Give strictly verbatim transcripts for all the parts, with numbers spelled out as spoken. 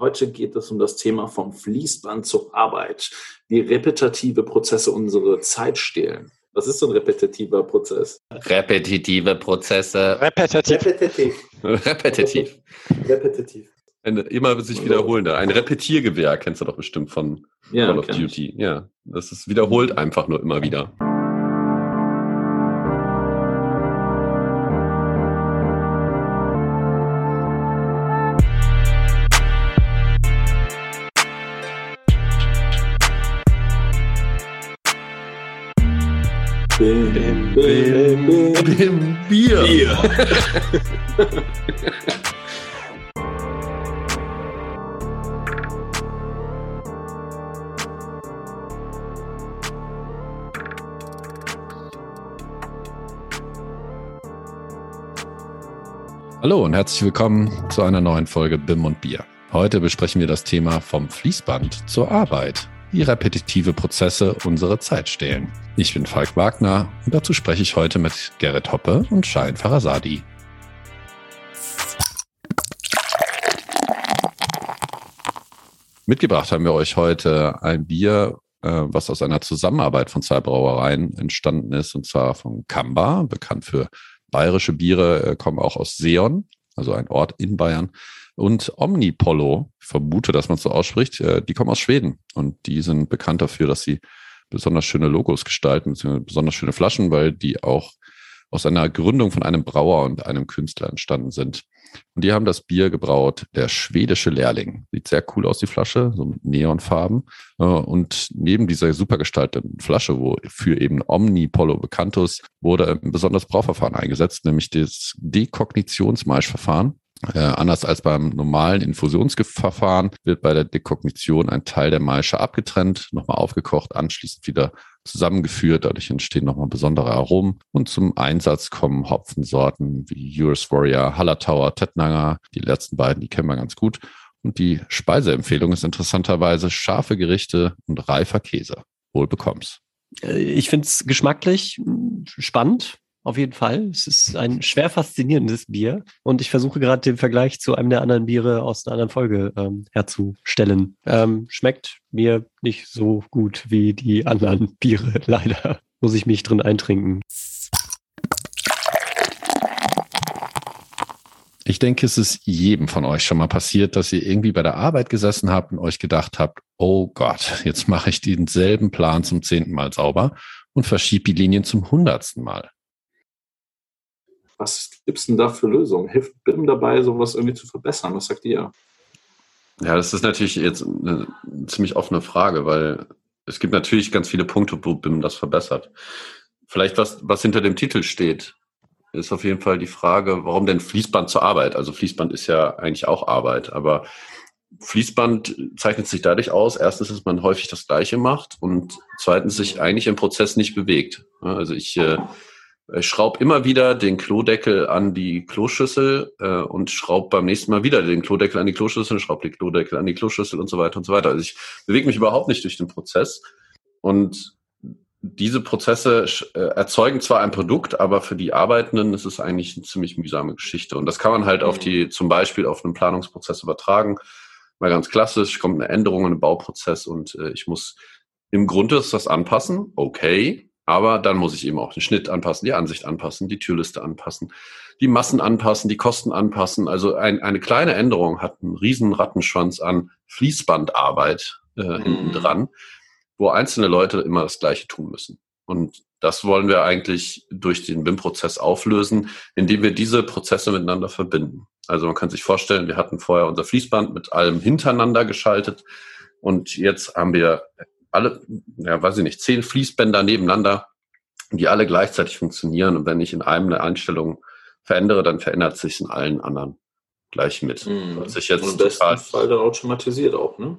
Heute geht es um das Thema vom Fließband zur Arbeit, wie repetitive Prozesse unsere Zeit stehlen. Was ist so ein repetitiver Prozess? Repetitive Prozesse. Repetitiv. Repetitiv. Repetitiv. Repetitiv. Eine immer sich wiederholende. Ein Repetiergewehr kennst du doch bestimmt von ja, Call of Duty. Ich. Ja, das ist wiederholt einfach nur immer wieder. Bim, bim, bim, bim, bim, Bier. Bier. Hallo und herzlich willkommen zu einer neuen Folge BIM und Bier. Heute besprechen wir das Thema vom Fließband zur Arbeit, wie repetitive Prozesse unsere Zeit stehlen. Ich bin Falk Wagner und dazu spreche ich heute mit Gerrit Hoppe und Shain Farasadi. Mitgebracht haben wir euch heute ein Bier, was aus einer Zusammenarbeit von zwei Brauereien entstanden ist, und zwar von Kamba, bekannt für bayerische Biere, kommen auch aus Seon, also ein Ort in Bayern, und Omnipollo, ich vermute, dass man es so ausspricht, die kommen aus Schweden und die sind bekannt dafür, dass sie besonders schöne Logos gestalten, beziehungsweise besonders schöne Flaschen, weil die auch aus einer Gründung von einem Brauer und einem Künstler entstanden sind. Und die haben das Bier gebraut, der schwedische Lehrling. Sieht sehr cool aus, die Flasche, so mit Neonfarben. Und neben dieser super gestalteten Flasche, wofür eben Omnipollo bekannt ist, wurde ein besonderes Brauverfahren eingesetzt, nämlich das Dekognitionsmaischverfahren. Äh, anders als beim normalen Infusionsverfahren wird bei der Dekognition ein Teil der Maische abgetrennt, nochmal aufgekocht, anschließend wieder zusammengeführt. Dadurch entstehen nochmal besondere Aromen. Und zum Einsatz kommen Hopfensorten wie Eurus Warrior, Hallertauer, Tettnanger. Die letzten beiden, die kennen wir ganz gut. Und die Speiseempfehlung ist interessanterweise scharfe Gerichte und reifer Käse. Wohl bekomm's. Ich finde es geschmacklich spannend. Auf jeden Fall. Es ist ein schwer faszinierendes Bier und ich versuche gerade den Vergleich zu einem der anderen Biere aus einer anderen Folge ähm, herzustellen. Ähm, schmeckt mir nicht so gut wie die anderen Biere, leider. Muss ich mich drin eintrinken. Ich denke, es ist jedem von euch schon mal passiert, dass ihr irgendwie bei der Arbeit gesessen habt und euch gedacht habt, oh Gott, jetzt mache ich denselben Plan zum zehnten Mal sauber und verschiebe die Linien zum hundertsten Mal. Was gibt es denn da für Lösungen? Hilft BIM dabei, sowas irgendwie zu verbessern? Was sagt ihr? Ja, das ist natürlich jetzt eine ziemlich offene Frage, weil es gibt natürlich ganz viele Punkte, wo BIM das verbessert. Vielleicht was, was hinter dem Titel steht, ist auf jeden Fall die Frage, warum denn Fließband zur Arbeit? Also Fließband ist ja eigentlich auch Arbeit, aber Fließband zeichnet sich dadurch aus, erstens, dass man häufig das Gleiche macht und zweitens sich eigentlich im Prozess nicht bewegt. Also ich... Ich schraube immer wieder den Klodeckel an die Kloschüssel äh, und schraube beim nächsten Mal wieder den Klodeckel an die Kloschüssel, schraube den Klodeckel an die Kloschüssel und so weiter und so weiter. Also ich bewege mich überhaupt nicht durch den Prozess. Und diese Prozesse äh, erzeugen zwar ein Produkt, aber für die Arbeitenden ist es eigentlich eine ziemlich mühsame Geschichte. Und das kann man halt auf die, zum Beispiel auf einen Planungsprozess übertragen. Mal ganz klassisch, kommt eine Änderung in den Bauprozess und äh, ich muss im Grunde ist das anpassen, okay. Aber dann muss ich eben auch den Schnitt anpassen, die Ansicht anpassen, die Türliste anpassen, die Massen anpassen, die Kosten anpassen. Also ein, eine kleine Änderung hat einen riesen Rattenschwanz an Fließbandarbeit äh, mhm. hinten dran, wo einzelne Leute immer das Gleiche tun müssen. Und das wollen wir eigentlich durch den BIM-Prozess auflösen, indem wir diese Prozesse miteinander verbinden. Also man kann sich vorstellen, wir hatten vorher unser Fließband mit allem hintereinander geschaltet und jetzt haben wir alle, ja, weiß ich nicht, zehn Fließbänder nebeneinander, die alle gleichzeitig funktionieren. Und wenn ich in einem eine Einstellung verändere, dann verändert sich in allen anderen gleich mit. Mhm. Hört sich jetzt und im besten Fall dann automatisiert auch, ne?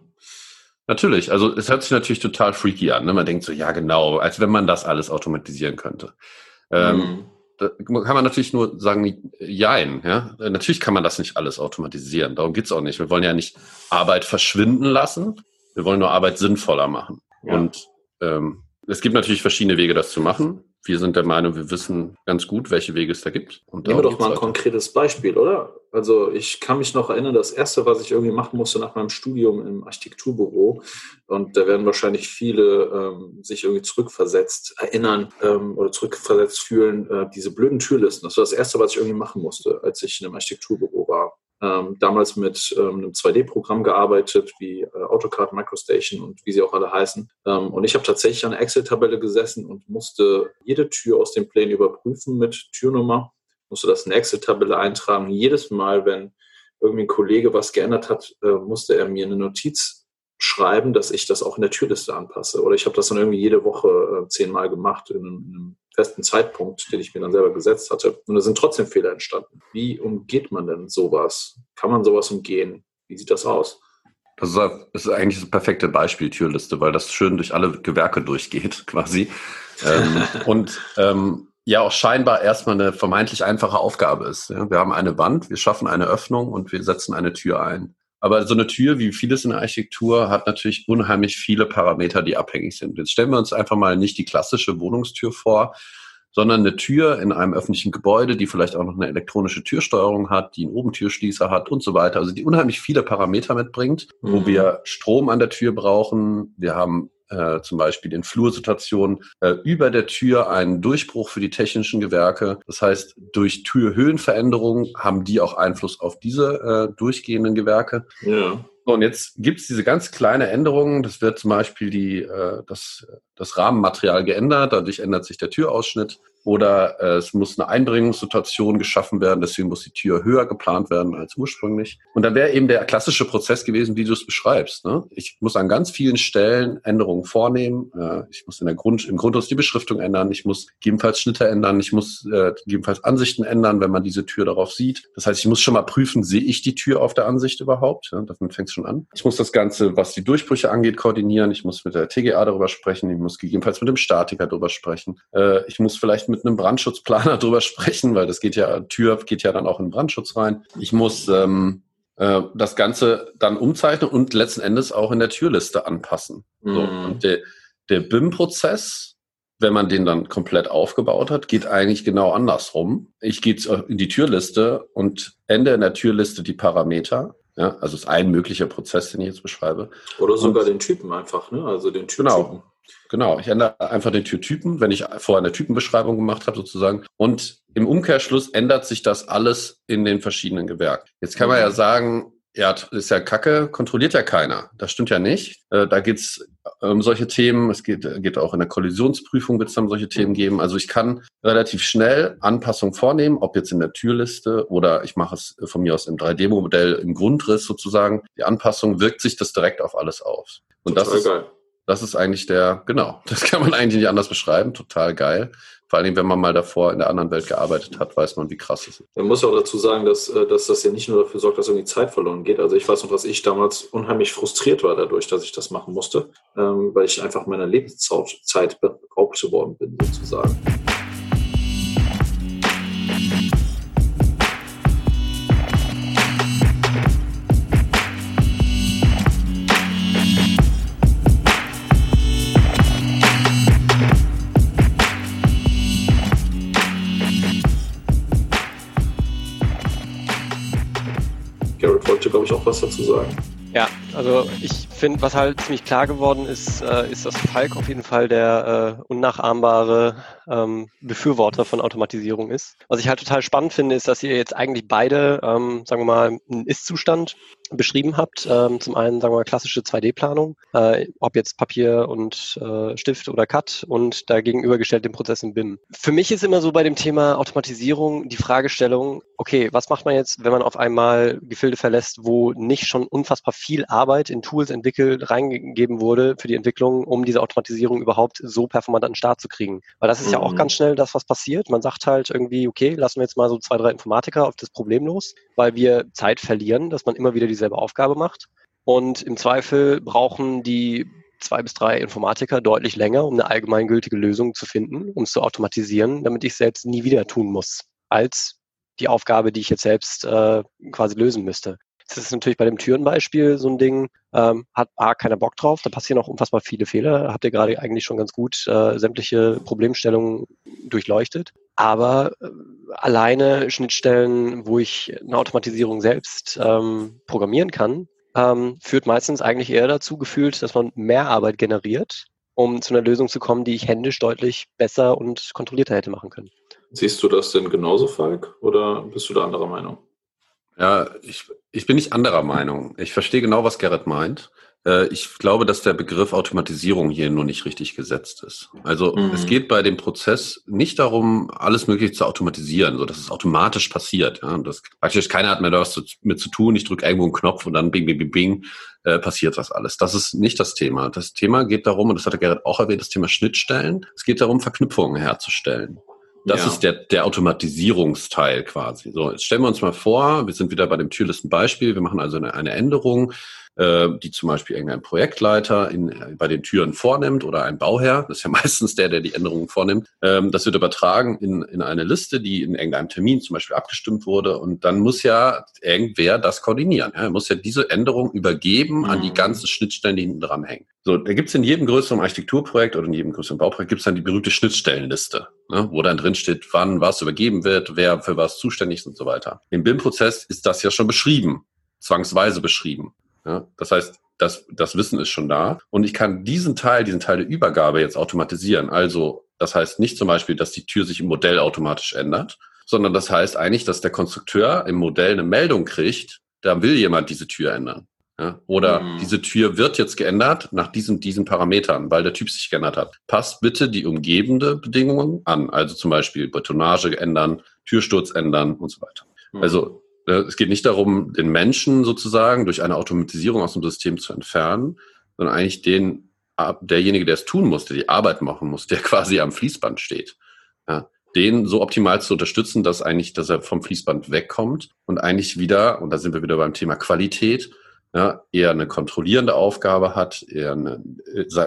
Natürlich. Also es hört sich natürlich total freaky an, ne? Man denkt so, ja genau, als wenn man das alles automatisieren könnte. Mhm. Ähm, da kann man natürlich nur sagen, jein, ja? Natürlich kann man das nicht alles automatisieren. Darum geht's auch nicht. Wir wollen ja nicht Arbeit verschwinden lassen. Wir wollen nur Arbeit sinnvoller machen. Ja. Und ähm, es gibt natürlich verschiedene Wege, das zu machen. wir sind der Meinung, wir wissen ganz gut, welche Wege es da gibt. Und da nehmen wir doch mal ein weiter. Konkretes Beispiel, oder? Also ich kann mich noch erinnern, das Erste, was ich irgendwie machen musste nach meinem Studium im Architekturbüro, und da werden wahrscheinlich viele ähm, sich irgendwie zurückversetzt erinnern ähm, oder zurückversetzt fühlen, äh, diese blöden Türlisten. Das war das Erste, was ich irgendwie machen musste, als ich in einem Architekturbüro war. Ähm, damals mit ähm, einem zwei D Programm gearbeitet, wie äh, AutoCAD, Microstation und wie sie auch alle heißen. Ähm, und ich habe tatsächlich an der Excel-Tabelle gesessen und musste jede Tür aus dem Plan überprüfen mit Türnummer. Musste das in der Excel-Tabelle eintragen. Jedes Mal, wenn irgendwie ein Kollege was geändert hat, äh, musste er mir eine Notiz schreiben, dass ich das auch in der Türliste anpasse. Oder ich habe das dann irgendwie jede Woche äh, zehnmal gemacht in einem, in einem festen Zeitpunkt, den ich mir dann selber gesetzt hatte. Und da sind trotzdem Fehler entstanden. Wie umgeht man denn sowas? Kann man sowas umgehen? Wie sieht das aus? Das ist eigentlich das perfekte Beispiel, Türliste, weil das schön durch alle Gewerke durchgeht, quasi. ähm, und ähm, ja auch scheinbar erstmal eine vermeintlich einfache Aufgabe ist. Ja, wir haben eine Wand, wir schaffen eine Öffnung und wir setzen eine Tür ein. Aber so eine Tür, wie vieles in der Architektur, hat natürlich unheimlich viele Parameter, die abhängig sind. Jetzt stellen wir uns einfach mal nicht die klassische Wohnungstür vor, sondern eine Tür in einem öffentlichen Gebäude, die vielleicht auch noch eine elektronische Türsteuerung hat, die einen Obentürschließer hat und so weiter. Also die unheimlich viele Parameter mitbringt, mhm. wo wir Strom an der Tür brauchen. Wir haben Äh, zum Beispiel in Flursituationen äh, über der Tür einen Durchbruch für die technischen Gewerke. Das heißt, durch Türhöhenveränderungen haben die auch Einfluss auf diese äh, durchgehenden Gewerke. Ja. So, und jetzt gibt es diese ganz kleine Änderungen. Das wird zum Beispiel die, äh, das, das Rahmenmaterial geändert. Dadurch ändert sich der Türausschnitt. Oder äh, es muss eine Einbringungssituation geschaffen werden. Deswegen muss die Tür höher geplant werden als ursprünglich. Und dann wäre eben der klassische Prozess gewesen, wie du es beschreibst. Ne? Ich muss an ganz vielen Stellen Änderungen vornehmen. Äh, ich muss in der Grund, im Grundriss die Beschriftung ändern. Ich muss gegebenenfalls Schnitte ändern. Ich muss äh, gegebenenfalls Ansichten ändern, wenn man diese Tür darauf sieht. Das heißt, ich muss schon mal prüfen, sehe ich die Tür auf der Ansicht überhaupt? Ja, damit fängt es schon an. Ich muss das Ganze, was die Durchbrüche angeht, koordinieren. Ich muss mit der T G A darüber sprechen. Ich muss gegebenenfalls mit dem Statiker darüber sprechen. Äh, ich muss vielleicht mit einem Brandschutzplaner drüber sprechen, weil das geht ja, Tür geht ja dann auch in den Brandschutz rein. Ich muss ähm, äh, das Ganze dann umzeichnen und letzten Endes auch in der Türliste anpassen. Mhm. So, und der, der B I M-Prozess, wenn man den dann komplett aufgebaut hat, geht eigentlich genau andersrum. Ich gehe in die Türliste und ändere in der Türliste die Parameter. Ja, also ist ein möglicher Prozess, den ich jetzt beschreibe. Oder sogar und, den Typen einfach, ne? Also den Typen. Genau. Genau, ich ändere einfach den Türtypen, wenn ich vorher eine Typenbeschreibung gemacht habe sozusagen. Und im Umkehrschluss ändert sich das alles in den verschiedenen Gewerken. Jetzt kann man ja sagen, ja, ist ja Kacke, kontrolliert ja keiner. Das stimmt ja nicht. Äh, da geht es um solche Themen. Es geht, geht auch in der Kollisionsprüfung, wird es dann solche Themen geben. Also ich kann relativ schnell Anpassungen vornehmen, ob jetzt in der Türliste oder ich mache es von mir aus im drei D Modell, im Grundriss sozusagen. Die Anpassung wirkt sich das direkt auf alles auf. Und das ist geil. Das ist eigentlich der, genau, das kann man eigentlich nicht anders beschreiben, total geil. Vor allem, wenn man mal davor in der anderen Welt gearbeitet hat, weiß man, wie krass es ist. Man muss auch dazu sagen, dass, dass das ja nicht nur dafür sorgt, dass irgendwie Zeit verloren geht. Also ich weiß noch, dass ich damals unheimlich frustriert war dadurch, dass ich das machen musste, weil ich einfach meiner Lebenszeit beraubt geworden bin, sozusagen. Glaube ich, auch was dazu sagen. Ja, also ich finde, was halt ziemlich klar geworden ist, äh, ist, dass Falk auf jeden Fall der äh, unnachahmbare ähm, Befürworter von Automatisierung ist. Was ich halt total spannend finde, ist, dass ihr jetzt eigentlich beide, ähm, sagen wir mal, einen Ist-Zustand beschrieben habt. Ähm, zum einen, sagen wir mal, klassische zwei D Planung, äh, ob jetzt Papier und äh, Stift oder C A D und dagegenübergestellt den Prozess im B I M. Für mich ist immer so bei dem Thema Automatisierung die Fragestellung, okay, was macht man jetzt, wenn man auf einmal Gefilde verlässt, wo nicht schon unfassbar viel Arbeit in Tools entwickelt, reingegeben wurde für die Entwicklung, um diese Automatisierung überhaupt so performant an den Start zu kriegen. Weil das ist mhm. ja auch ganz schnell das, was passiert. Man sagt halt irgendwie, okay, lassen wir jetzt mal so zwei, drei Informatiker auf das Problem los, weil wir Zeit verlieren, dass man immer wieder dieselbe Aufgabe macht. Und im Zweifel brauchen die zwei bis drei Informatiker deutlich länger, um eine allgemeingültige Lösung zu finden, um es zu automatisieren, damit ich es selbst nie wieder tun muss, als die Aufgabe, die ich jetzt selbst äh, quasi lösen müsste. Das ist natürlich bei dem Türenbeispiel so ein Ding, ähm, hat A, keiner Bock drauf, da passieren auch unfassbar viele Fehler, habt ihr gerade eigentlich schon ganz gut äh, sämtliche Problemstellungen durchleuchtet, aber äh, alleine Schnittstellen, wo ich eine Automatisierung selbst ähm, programmieren kann, ähm, führt meistens eigentlich eher dazu gefühlt, dass man mehr Arbeit generiert, um zu einer Lösung zu kommen, die ich händisch deutlich besser und kontrollierter hätte machen können. Siehst du das denn genauso, Falk, oder bist du da anderer Meinung? Ja, ich, ich bin nicht anderer Meinung. Ich verstehe genau, was Gerrit meint. Ich glaube, dass der Begriff Automatisierung hier nur nicht richtig gesetzt ist. Also mhm. es geht bei dem Prozess nicht darum, alles Mögliche zu automatisieren, so dass es automatisch passiert. Ja, das, praktisch keiner hat mehr da was mit zu tun. Ich drücke irgendwo einen Knopf und dann bing, bing, bing, bing, äh, passiert das alles. Das ist nicht das Thema. Das Thema geht darum, und das hat der Gerrit auch erwähnt, das Thema Schnittstellen. Es geht darum, Verknüpfungen herzustellen. Das ja. ist der, der Automatisierungsteil quasi. So, jetzt stellen wir uns mal vor, wir sind wieder bei dem Türlistenbeispiel. Wir machen also eine, eine Änderung, äh, die zum Beispiel irgendein Projektleiter in, bei den Türen vornimmt oder ein Bauherr. Das ist ja meistens der, der die Änderungen vornimmt. Ähm, das wird übertragen in, in eine Liste, die in irgendeinem Termin zum Beispiel abgestimmt wurde. Und dann muss ja irgendwer das koordinieren. Ja? Er muss ja diese Änderung übergeben mhm. an die ganzen Schnittstellen, die hinten dran hängen. So, da gibt's in jedem größeren Architekturprojekt oder in jedem größeren Bauprojekt gibt's dann die berühmte Schnittstellenliste, ne, wo dann drin steht, wann was übergeben wird, wer für was zuständig ist und so weiter. Im B I M-Prozess ist das ja schon beschrieben, zwangsweise beschrieben. Ja. Das heißt, das, das Wissen ist schon da und ich kann diesen Teil, diesen Teil der Übergabe jetzt automatisieren. Also das heißt nicht zum Beispiel, dass die Tür sich im Modell automatisch ändert, sondern das heißt eigentlich, dass der Konstrukteur im Modell eine Meldung kriegt, da will jemand diese Tür ändern. Ja, oder mhm. diese Tür wird jetzt geändert nach diesen, diesen Parametern, weil der Typ sich geändert hat. Passt bitte die umgebende Bedingungen an, also zum Beispiel Betonage ändern, Türsturz ändern und so weiter. Mhm. Also es geht nicht darum, den Menschen sozusagen durch eine Automatisierung aus dem System zu entfernen, sondern eigentlich den, derjenige, der es tun muss, der die Arbeit machen muss, der quasi am Fließband steht. Ja. Den so optimal zu unterstützen, dass eigentlich, dass er vom Fließband wegkommt und eigentlich wieder, und da sind wir wieder beim Thema Qualität, ja, eher eine kontrollierende Aufgabe hat, eher eine,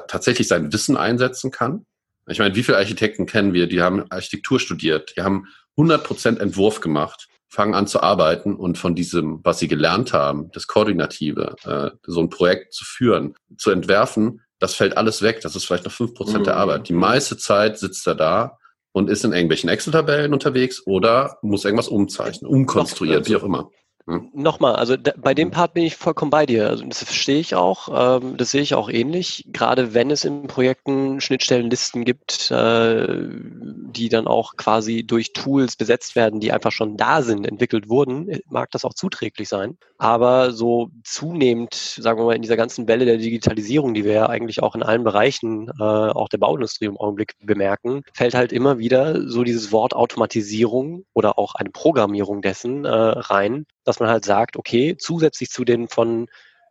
tatsächlich sein Wissen einsetzen kann. Ich meine, wie viele Architekten kennen wir, die haben Architektur studiert, die haben hundert Prozent Entwurf gemacht, fangen an zu arbeiten und von diesem, was sie gelernt haben, das Koordinative, äh, so ein Projekt zu führen, zu entwerfen, das fällt alles weg. Das ist vielleicht noch fünf Prozent mhm. der Arbeit. Die meiste Zeit sitzt er da und ist in irgendwelchen Excel-Tabellen unterwegs oder muss irgendwas umzeichnen, umkonstruiert, wie auch immer. Hm. Nochmal, also da, bei dem Part bin ich vollkommen bei dir. Also das verstehe ich auch, ähm, das sehe ich auch ähnlich. Gerade wenn es in Projekten Schnittstellenlisten gibt, äh, die dann auch quasi durch Tools besetzt werden, die einfach schon da sind, entwickelt wurden, mag das auch zuträglich sein. Aber so zunehmend, sagen wir mal, in dieser ganzen Welle der Digitalisierung, die wir ja eigentlich auch in allen Bereichen, äh, auch der Bauindustrie im Augenblick bemerken, fällt halt immer wieder so dieses Wort Automatisierung oder auch eine Programmierung dessen äh, rein, dass man halt sagt, okay, zusätzlich zu den von,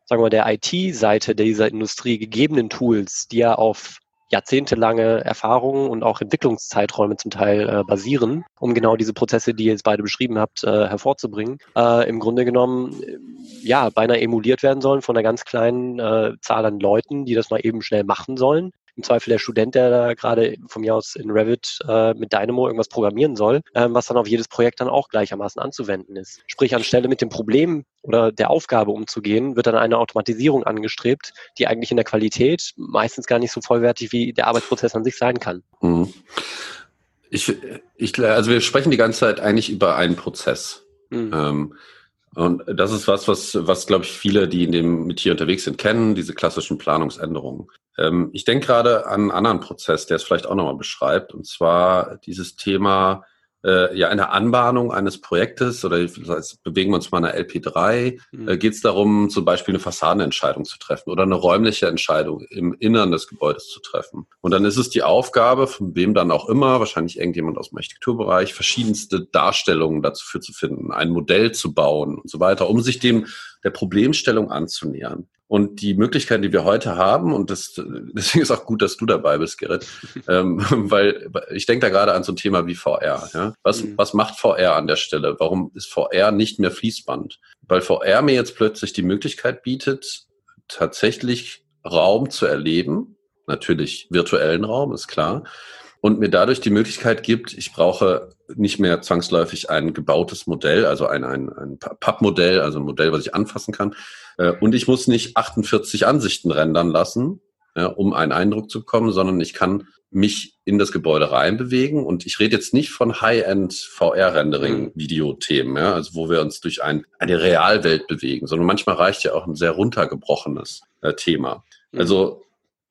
sagen wir mal, der I T-Seite dieser Industrie gegebenen Tools, die ja auf jahrzehntelange Erfahrungen und auch Entwicklungszeiträume zum Teil äh, basieren, um genau diese Prozesse, die ihr jetzt beide beschrieben habt, äh, hervorzubringen, äh, im Grunde genommen äh, ja beinahe emuliert werden sollen von einer ganz kleinen äh, Zahl an Leuten, die das mal eben schnell machen sollen. Im Zweifel der Student, der da gerade von mir aus in Revit äh, mit Dynamo irgendwas programmieren soll, ähm, was dann auf jedes Projekt dann auch gleichermaßen anzuwenden ist. Sprich, anstelle mit dem Problem oder der Aufgabe umzugehen, wird dann eine Automatisierung angestrebt, die eigentlich in der Qualität meistens gar nicht so vollwertig wie der Arbeitsprozess an sich sein kann. Mhm. Ich, ich, also wir sprechen die ganze Zeit eigentlich über einen Prozess. Mhm. Ähm, und das ist was, was, was glaube ich, viele, die in dem Metier unterwegs sind, kennen, diese klassischen Planungsänderungen. Ich denke gerade an einen anderen Prozess, der es vielleicht auch nochmal beschreibt, und zwar dieses Thema äh, ja einer Anbahnung eines Projektes, oder das heißt, bewegen wir uns mal in einer L P drei, mhm. äh, geht es darum, zum Beispiel eine Fassadenentscheidung zu treffen oder eine räumliche Entscheidung im Innern des Gebäudes zu treffen. Und dann ist es die Aufgabe, von wem dann auch immer, wahrscheinlich irgendjemand aus dem Architekturbereich, verschiedenste Darstellungen dazu zu finden, ein Modell zu bauen und so weiter, um sich dem der Problemstellung anzunähern. Und die Möglichkeiten, die wir heute haben, und das, deswegen ist auch gut, dass du dabei bist, Gerrit, ähm, weil ich denke da gerade an so ein Thema wie V R. Ja? Was, mhm. was macht V R an der Stelle? Warum ist V R nicht mehr Fließband? Weil V R mir jetzt plötzlich die Möglichkeit bietet, tatsächlich Raum zu erleben, natürlich virtuellen Raum, ist klar, und mir dadurch die Möglichkeit gibt, ich brauche nicht mehr zwangsläufig ein gebautes Modell, also ein, ein, ein Pappmodell, also ein Modell, was ich anfassen kann. Und ich muss nicht achtundvierzig Ansichten rendern lassen, um einen Eindruck zu bekommen, sondern ich kann mich in das Gebäude reinbewegen. Und ich rede jetzt nicht von High-End-V R-Rendering-Video-Themen, ja, also wo wir uns durch ein, eine Realwelt bewegen, sondern manchmal reicht ja auch ein sehr runtergebrochenes äh, Thema. Also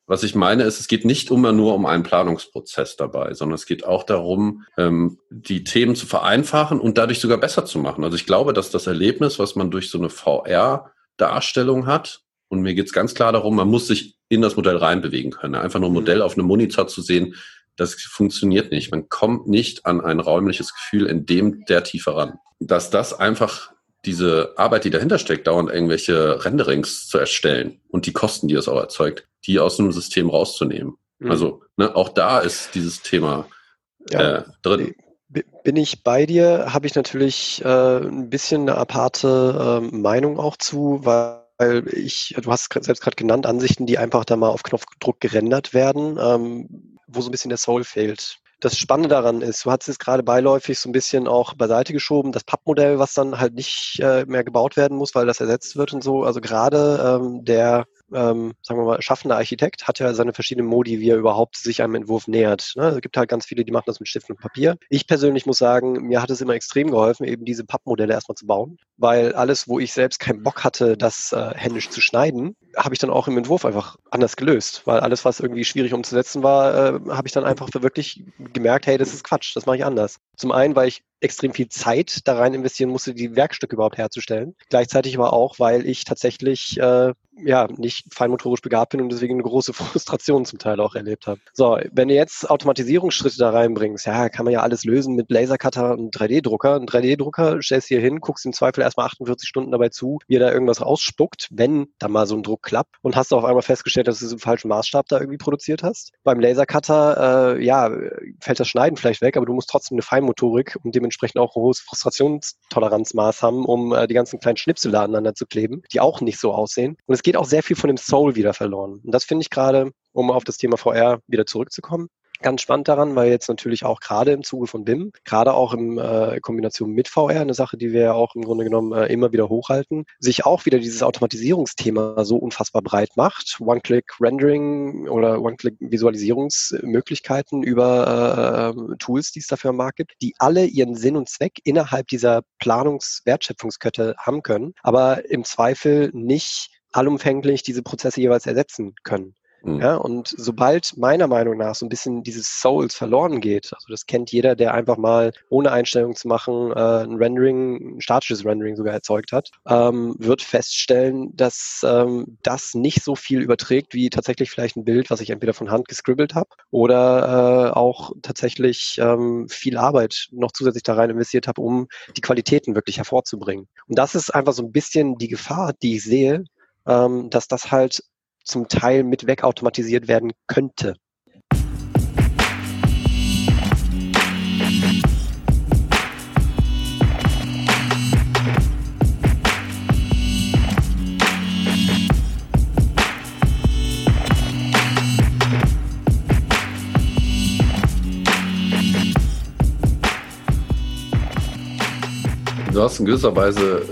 was ich meine ist, es geht nicht immer nur um einen Planungsprozess dabei, sondern es geht auch darum, ähm, die Themen zu vereinfachen und dadurch sogar besser zu machen. Also ich glaube, dass das Erlebnis, was man durch so eine V R-Darstellung hat, und mir geht's ganz klar darum, man muss sich in das Modell reinbewegen können. Einfach nur ein Modell auf einem Monitor zu sehen, das funktioniert nicht. Man kommt nicht an ein räumliches Gefühl in dem der Tiefe ran. Dass das einfach diese Arbeit, die dahinter steckt, dauernd irgendwelche Renderings zu erstellen und die Kosten, die das auch erzeugt, die aus einem System rauszunehmen. Mhm. Also ne, auch da ist dieses Thema ja, äh, drin. Bin ich bei dir, habe ich natürlich äh, ein bisschen eine aparte äh, Meinung auch zu, weil Weil ich, du hast selbst gerade genannt, Ansichten, die einfach da mal auf Knopfdruck gerendert werden, ähm, wo so ein bisschen der Soul fehlt. Das Spannende daran ist, du hast es gerade beiläufig so ein bisschen auch beiseite geschoben, das Pappmodell, was dann halt nicht äh, mehr gebaut werden muss, weil das ersetzt wird und so. Also gerade ähm, der, ähm, sagen wir mal, schaffende Architekt hat ja seine verschiedenen Modi, wie er überhaupt sich einem Entwurf nähert. Ne? Es gibt halt ganz viele, die machen das mit Stift und Papier. Ich persönlich muss sagen, mir hat es immer extrem geholfen, eben diese Pappmodelle erstmal zu bauen, weil alles, wo ich selbst keinen Bock hatte, das äh, händisch zu schneiden, habe ich dann auch im Entwurf einfach anders gelöst, weil alles, was irgendwie schwierig umzusetzen war, äh, habe ich dann einfach wirklich gemerkt, hey, das ist Quatsch, das mache ich anders. Zum einen, weil ich extrem viel Zeit da rein investieren musste, die Werkstücke überhaupt herzustellen. Gleichzeitig aber auch, weil ich tatsächlich äh, ja nicht feinmotorisch begabt bin und deswegen eine große Frustration zum Teil auch erlebt habe. So, wenn du jetzt Automatisierungsschritte da reinbringst, ja, kann man ja alles lösen mit Lasercutter und drei D Drucker. Ein drei D Drucker stellst hier hin, guckst im Zweifel erstmal achtundvierzig Stunden dabei zu, wie er da irgendwas rausspuckt, wenn da mal so ein Druck klappt, und hast du auf einmal festgestellt, dass du es im falschen Maßstab da irgendwie produziert hast. Beim Lasercutter, äh, ja, fällt das Schneiden vielleicht weg, aber du musst trotzdem eine Feinmotorik und dem entsprechend auch ein hohes Frustrationstoleranzmaß haben, um äh, die ganzen kleinen Schnipsel aneinander zu kleben, die auch nicht so aussehen. Und es geht auch sehr viel von dem Soul wieder verloren. Und das finde ich gerade, um auf das Thema V R wieder zurückzukommen, ganz spannend daran, weil jetzt natürlich auch gerade im Zuge von B I M, gerade auch in äh, Kombination mit V R, eine Sache, die wir ja auch im Grunde genommen äh, immer wieder hochhalten, sich auch wieder dieses Automatisierungsthema so unfassbar breit macht. One-Click-Rendering oder One-Click-Visualisierungsmöglichkeiten über äh, Tools, die es dafür am Markt gibt, die alle ihren Sinn und Zweck innerhalb dieser Planungs-Wertschöpfungskette haben können, aber im Zweifel nicht allumfänglich diese Prozesse jeweils ersetzen können. Ja, und sobald meiner Meinung nach so ein bisschen dieses Souls verloren geht, also das kennt jeder, der einfach mal ohne Einstellung zu machen äh, ein Rendering, ein statisches Rendering sogar erzeugt hat, ähm, wird feststellen, dass ähm, das nicht so viel überträgt wie tatsächlich vielleicht ein Bild, was ich entweder von Hand gescribbelt habe oder äh, auch tatsächlich ähm, viel Arbeit noch zusätzlich da rein investiert habe, um die Qualitäten wirklich hervorzubringen. Und das ist einfach so ein bisschen die Gefahr, die ich sehe, ähm, dass das halt zum Teil mit wegautomatisiert werden könnte. Du hast in gewisser Weise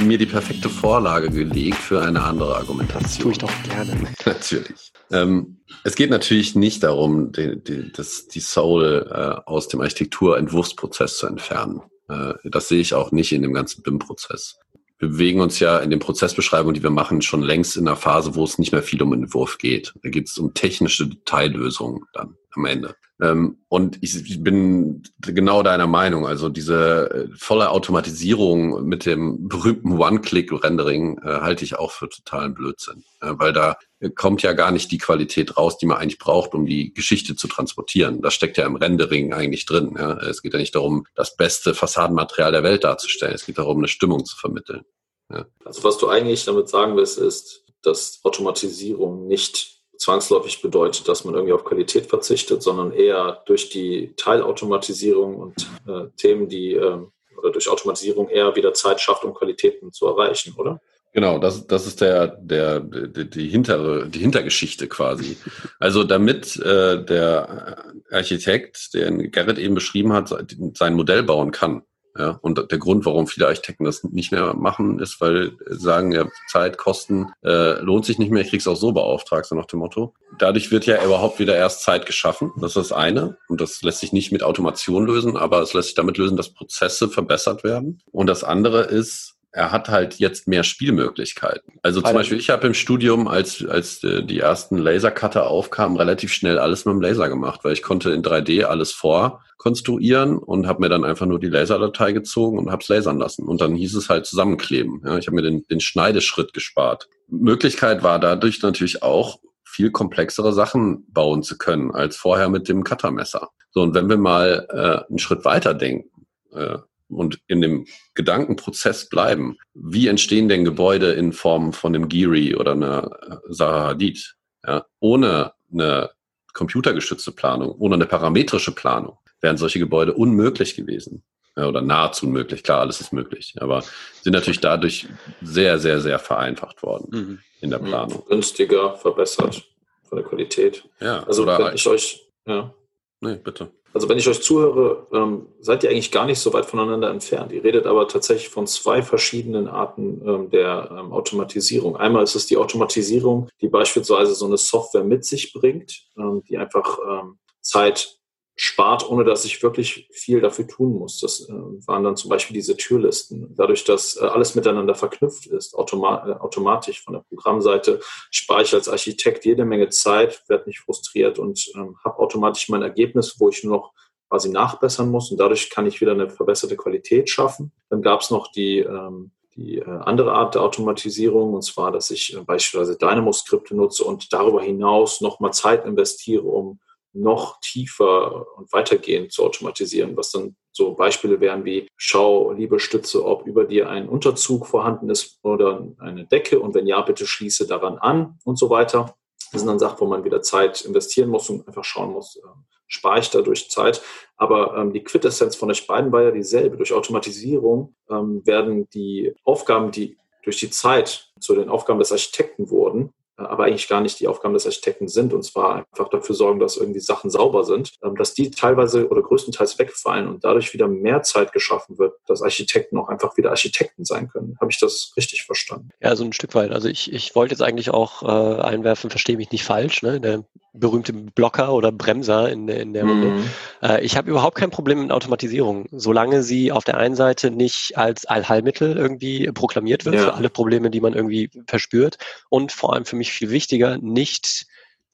mir die perfekte Vorlage gelegt für eine andere Argumentation. Das tue ich doch gerne. Natürlich. Ähm, es geht natürlich nicht darum, die, die, das, die Soul äh, aus dem Architekturentwurfsprozess zu entfernen. Äh, das sehe ich auch nicht in dem ganzen B I M-Prozess. Wir bewegen uns ja in den Prozessbeschreibungen, die wir machen, schon längst in einer Phase, wo es nicht mehr viel um Entwurf geht. Da geht es um technische Detaillösungen dann am Ende. Ähm, und ich bin genau deiner Meinung. Also diese äh, volle Automatisierung mit dem berühmten One-Click-Rendering äh, halte ich auch für totalen Blödsinn. Äh, weil da äh, kommt ja gar nicht die Qualität raus, die man eigentlich braucht, um die Geschichte zu transportieren. Das steckt ja im Rendering eigentlich drin. Ja? Es geht ja nicht darum, das beste Fassadenmaterial der Welt darzustellen. Es geht darum, eine Stimmung zu vermitteln. Ja? Also was du eigentlich damit sagen willst, ist, dass Automatisierung nicht zwangsläufig bedeutet, dass man irgendwie auf Qualität verzichtet, sondern eher durch die Teilautomatisierung und äh, Themen, die äh, oder durch Automatisierung eher wieder Zeit schafft, um Qualitäten zu erreichen, oder? Genau, das, das ist der, der, die, die hintere, die Hintergeschichte quasi. Also damit äh, der Architekt, den Gerrit eben beschrieben hat, sein Modell bauen kann. Ja, und der Grund, warum viele Architekten das nicht mehr machen, ist, weil sie sagen, ja, Zeit, Kosten, äh, lohnt sich nicht mehr, ich krieg's auch so beauftragt, so nach dem Motto. Dadurch wird ja überhaupt wieder erst Zeit geschaffen, das ist das eine. Und das lässt sich nicht mit Automation lösen, aber es lässt sich damit lösen, dass Prozesse verbessert werden. Und das andere ist, er hat halt jetzt mehr Spielmöglichkeiten. Also zum also, Beispiel, ich habe im Studium, als als die ersten Lasercutter aufkamen, relativ schnell alles mit dem Laser gemacht, weil ich konnte in drei D alles vorkonstruieren und habe mir dann einfach nur die Laserdatei gezogen und habe es lasern lassen. Und dann hieß es halt zusammenkleben. Ja, ich habe mir den, den Schneideschritt gespart. Möglichkeit war dadurch natürlich auch, viel komplexere Sachen bauen zu können, als vorher mit dem Cuttermesser. So, und wenn wir mal äh, einen Schritt weiter denken, äh, und in dem Gedankenprozess bleiben. Wie entstehen denn Gebäude in Form von einem Giri oder einer Zaha Hadid? Ja, ohne eine computergestützte Planung, ohne eine parametrische Planung wären solche Gebäude unmöglich gewesen. Ja, oder nahezu unmöglich. Klar, alles ist möglich. Aber sind natürlich dadurch sehr, sehr, sehr vereinfacht worden mhm. in der Planung. Günstiger, verbessert von der Qualität. Ja, also wenn ich euch... Ja. Nee, bitte. Also wenn ich euch zuhöre, ähm, seid ihr eigentlich gar nicht so weit voneinander entfernt. Ihr redet aber tatsächlich von zwei verschiedenen Arten ähm, der ähm, Automatisierung. Einmal ist es die Automatisierung, die beispielsweise so eine Software mit sich bringt, ähm, die einfach ähm, Zeit spart, ohne dass ich wirklich viel dafür tun muss. Das äh, waren dann zum Beispiel diese Türlisten. Dadurch, dass äh, alles miteinander verknüpft ist, automa- äh, automatisch von der Programmseite, spare ich als Architekt jede Menge Zeit, werde nicht frustriert und ähm, habe automatisch mein Ergebnis, wo ich nur noch quasi nachbessern muss. Und dadurch kann ich wieder eine verbesserte Qualität schaffen. Dann gab es noch die... Ähm, Die andere Art der Automatisierung, und zwar, dass ich beispielsweise Dynamo-Skripte nutze und darüber hinaus nochmal Zeit investiere, um noch tiefer und weitergehend zu automatisieren, was dann so Beispiele wären wie, schau, liebe Stütze, ob über dir ein Unterzug vorhanden ist oder eine Decke und wenn ja, bitte schließe daran an und so weiter. Das sind dann Sachen, wo man wieder Zeit investieren muss und einfach schauen muss, spare ich dadurch Zeit. Aber ähm, die Quintessenz von euch beiden war ja dieselbe. Durch Automatisierung ähm, werden die Aufgaben, die durch die Zeit zu den Aufgaben des Architekten wurden, äh, aber eigentlich gar nicht die Aufgaben des Architekten sind, und zwar einfach dafür sorgen, dass irgendwie Sachen sauber sind, ähm, dass die teilweise oder größtenteils wegfallen und dadurch wieder mehr Zeit geschaffen wird, dass Architekten auch einfach wieder Architekten sein können. Habe ich das richtig verstanden? Ja, so ein Stück weit. Also ich, ich wollte jetzt eigentlich auch äh, einwerfen, verstehe mich nicht falsch, ne? Der berühmte Blocker oder Bremser in, in der Runde. Mhm. Äh, ich habe überhaupt kein Problem mit Automatisierung, solange sie auf der einen Seite nicht als Allheilmittel irgendwie proklamiert wird, ja, für alle Probleme, die man irgendwie verspürt, und vor allem für mich viel wichtiger, nicht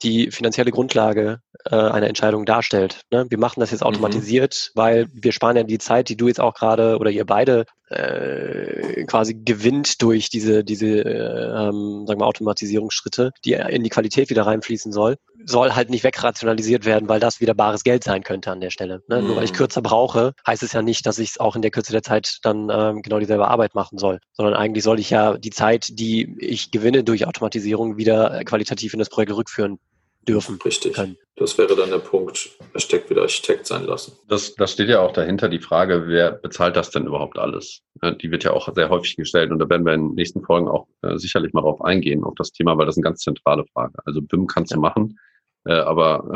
die finanzielle Grundlage äh, einer Entscheidung darstellt. Ne? Wir machen das jetzt automatisiert, mhm. weil wir sparen ja die Zeit, die du jetzt auch gerade oder ihr beide äh, quasi gewinnt durch diese diese äh, ähm, sagen wir Automatisierungsschritte, die in die Qualität wieder reinfließen soll, soll halt nicht wegrationalisiert werden, weil das wieder bares Geld sein könnte an der Stelle. Ne? Mhm. Nur weil ich kürzer brauche, heißt es ja nicht, dass ich es auch in der Kürze der Zeit dann ähm, genau dieselbe Arbeit machen soll, sondern eigentlich soll ich ja die Zeit, die ich gewinne durch Automatisierung, wieder qualitativ in das Projekt rückführen dürfen. Richtig. Können. Das wäre dann der Punkt, Architekt wieder Architekt sein lassen. Das, das steht ja auch dahinter, die Frage, wer bezahlt das denn überhaupt alles? Die wird ja auch sehr häufig gestellt und da werden wir in den nächsten Folgen auch äh, sicherlich mal drauf eingehen, auf das Thema, weil das ist eine ganz zentrale Frage. Also B I M kannst ja. du machen, äh, aber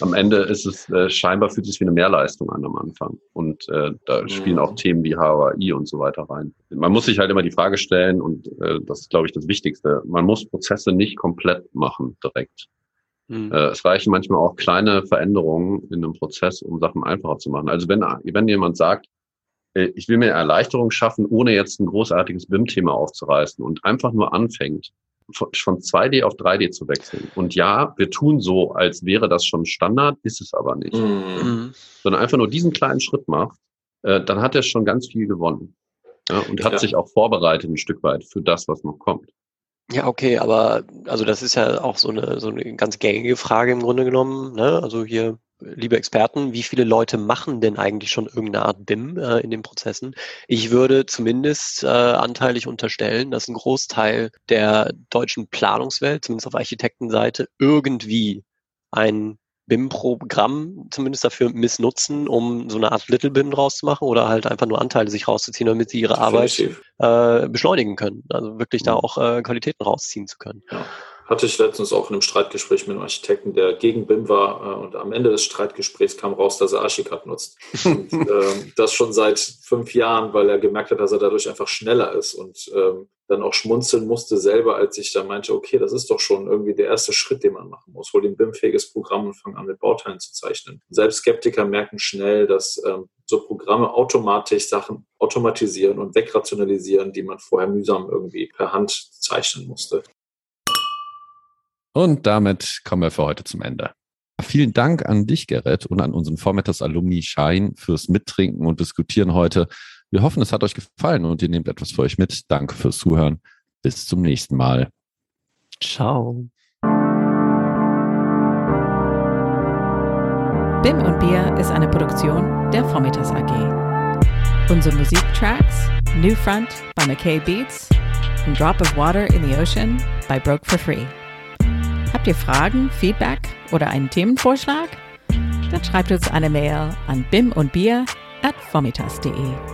am Ende ist es, äh, scheinbar fühlt es sich wie eine Mehrleistung an am Anfang und äh, da spielen mhm. auch Themen wie H A I und so weiter rein. Man muss sich halt immer die Frage stellen und äh, das ist, glaube ich, das Wichtigste. Man muss Prozesse nicht komplett machen direkt. Mhm. Es reichen manchmal auch kleine Veränderungen in einem Prozess, um Sachen einfacher zu machen. Also wenn wenn jemand sagt, ich will mir eine Erleichterung schaffen, ohne jetzt ein großartiges B I M-Thema aufzureißen und einfach nur anfängt, von zwei D auf drei D zu wechseln. Und ja, wir tun so, als wäre das schon Standard, ist es aber nicht. Mhm. Sondern einfach nur diesen kleinen Schritt macht, dann hat er schon ganz viel gewonnen. Ja, und hat ja. sich auch vorbereitet ein Stück weit für das, was noch kommt. Ja, okay, aber also das ist ja auch so eine so eine ganz gängige Frage im Grunde genommen, ne? Also hier, liebe Experten, wie viele Leute machen denn eigentlich schon irgendeine Art B I M äh, in den Prozessen? Ich würde zumindest äh, anteilig unterstellen, dass ein Großteil der deutschen Planungswelt, zumindest auf Architektenseite, irgendwie ein B I M-Programm zumindest dafür missnutzen, um so eine Art Little B I M draus zu machen oder halt einfach nur Anteile sich rauszuziehen, damit sie ihre Arbeit äh, beschleunigen können. Also wirklich da auch äh, Qualitäten rausziehen zu können. Ja. Hatte ich letztens auch in einem Streitgespräch mit einem Architekten, der gegen B I M war, äh, und am Ende des Streitgesprächs kam raus, dass er Archicad nutzt. Und, äh, das schon seit fünf Jahren, weil er gemerkt hat, dass er dadurch einfach schneller ist und äh, dann auch schmunzeln musste selber, als ich da meinte, okay, das ist doch schon irgendwie der erste Schritt, den man machen muss. Hol dir ein B I M-fähiges Programm und fang an, mit Bauteilen zu zeichnen. Selbst Skeptiker merken schnell, dass ähm, so Programme automatisch Sachen automatisieren und wegrationalisieren, die man vorher mühsam irgendwie per Hand zeichnen musste. Und damit kommen wir für heute zum Ende. Vielen Dank an dich, Gerrit, und an unseren Formitas-Alumni Shain fürs Mittrinken und Diskutieren heute. Wir hoffen, es hat euch gefallen und ihr nehmt etwas für euch mit. Danke fürs Zuhören. Bis zum nächsten Mal. Ciao. B I M und Bier ist eine Produktion der Formitas A G. Unsere Musiktracks New Front by McKay Beats und Drop of Water in the Ocean by Broke for Free. Habt ihr Fragen, Feedback oder einen Themenvorschlag? Dann schreibt uns eine Mail an bimundbier at formitas punkt de.